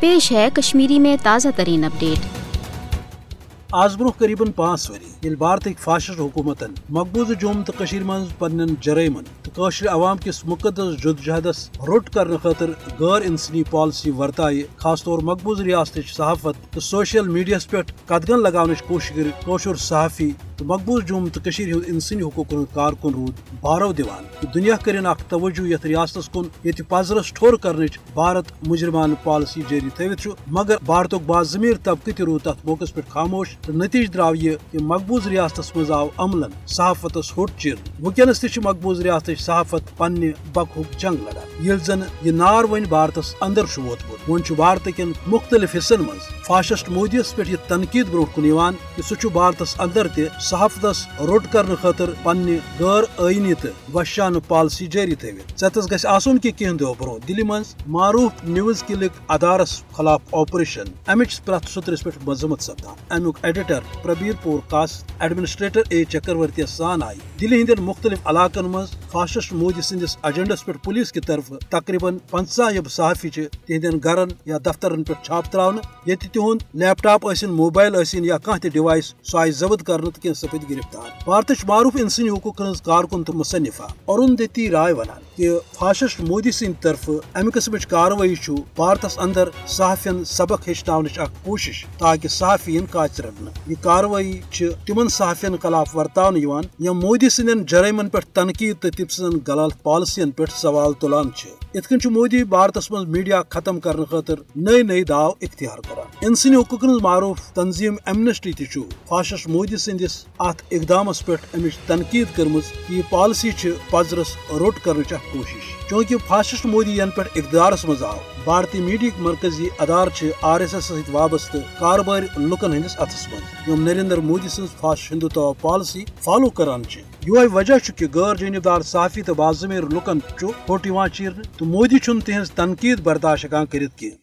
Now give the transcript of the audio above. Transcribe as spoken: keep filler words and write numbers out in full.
پیش ہے کشمیری میں تازہ ترین اپڈیٹ۔ آز برہ قریباً پانچ وری بھارتک فاشسٹ حکومتن مقبوضہ جوم تو کشمیر مز پنن جرائمن تو قشر عوام کس مقدس جدوجہدس روٹ کرنے خاطر غیر انسانی پالسی ورتائے، خاص طور مقبوضہ ریاست صحافت تو سوشل میڈیاس پہ قدغن لگاونچ کوشش صحافی تو مقبوضہ جوم تو کشمیر ہند انسانی حقوق ہند کارکن رود بارو دیوان۔ دنیا کرن اخ توجہ یتھ ریاستس کن یت پزرس ٹھور کرنچ بھارت مجرمان پالسی جاری تھوت، مگر بھارتک باضمیر طبقہ تہ رود تر موقع پہ خاموش۔ نتیجہ درو یہ کہ مقبوضہ ریاستس مز آو عملن صحافتس ہوٹ چیر۔ ونکس تہ مقبوضہ ریاست صحافت پنہ بقہک جنگ لڑان، یل زن یہ نار ون بھارتس اندر ووتمت۔ ون بھارت کن مختلف حصن مز فاشسٹ مودیس پہ یہ تنقید برو کن یوان کہ سہ بھارتس اندر تہ صحافتس روٹ کرنے خاطر پنہ غیر آئینی تو وحشانہ پالسی جاری تھوت۔ ستس گژھِ آسُن کہ کینٛہہ دۄہ برو دلی مز معروف نیوز کلک ادارس خلاف آپریشن امچ پرٛٮ۪تھ سُترس پہ مذمت سپدان۔ امیُک ایڈیٹر پربیر پور کاس ایڈمنسٹریٹر اے چکرورتی سان آئی دلی ہندین مختلف علاقن مز فاشسٹ مودی سندس ایجنڈس پہ پولیس کی طرف تقریباً پنژاہ یب صحافی تہندین گھرن یا دفترن پہ چھاپ تراؤن، یتہ تہند لیپ ٹاپ ٲسِن، موبائل ٲسِن یا کانٛہہ تہِ ڈیوائس، سُہ آیہِ ضبط کرنہٕ تہٕ کینٛہہ سپدِ گرفتار۔ بھارتٕچ معروف انسانی حقوق ہنٛز کارکن تہٕ مصنفہ اروندتی رائے ونان کہ فاشسٹ مودی سٕنٛدِ طرفہٕ امہِ قٕسمٕچ کاروٲیی چھُ بھارتس اندر صحافین سبق ہیٚچھناونٕچ اکھ کوٗشش تاکہ صحافی یِن کاچہِ رٹنہٕ۔ یہِ کاروٲیی چھِ تِمن صحافین خلاف ورتاونہٕ یِوان یم مودی سٕنٛدین جرائمن پٮ۪ٹھ تنقید تہٕ تٔمۍ سٕنٛزن غلط پالسین پٮ۪ٹھ سوال تُلان چھِ۔ یِتھ کٔنۍ چھُ مودی بھارتس منٛز میٖڈیا ختم کرنہٕ خٲطرٕ نٔے نٔے داو اختیار کران۔ انسٲنی حقوقن ہٕنٛز معروف تنظیم ایمنسٹی تہِ چھُ فاشسٹ مودی سٕنٛدِس اتھ اقدامس پٮ۪ٹھ امِچ تنقید کٔرمٕژ کہِ یہِ پالسی چھِ پزرس روٚٹ کرنٕچ اکھ کوٗشش۔ چوٗنٛکہِ فاشسٹ مودی ین پٮ۪ٹھ اقدارس منٛز آو، بھارتی میڈیاہٕکۍ مرکزی ادارٕ چھِ آر ایس ایس سۭتۍ وابستہٕ کاربٲرۍ لُکن ہٕنٛدِس اتھس منٛز یم نریندر مودی سٕنٛز فاش ہندوتوا پالسی فالو کران چھِ۔ یِہوے وجہ چھُ کہِ غٲر جٲنِب دار صحافی تہٕ باضمیٖر لُکن چھُ ہوٚٹ یِوان چیٖرنہٕ تہٕ مودی چھُنہٕ تِہنٛز تنقید برداشت ہٮ۪کان کٔرِتھ کینٛہہ۔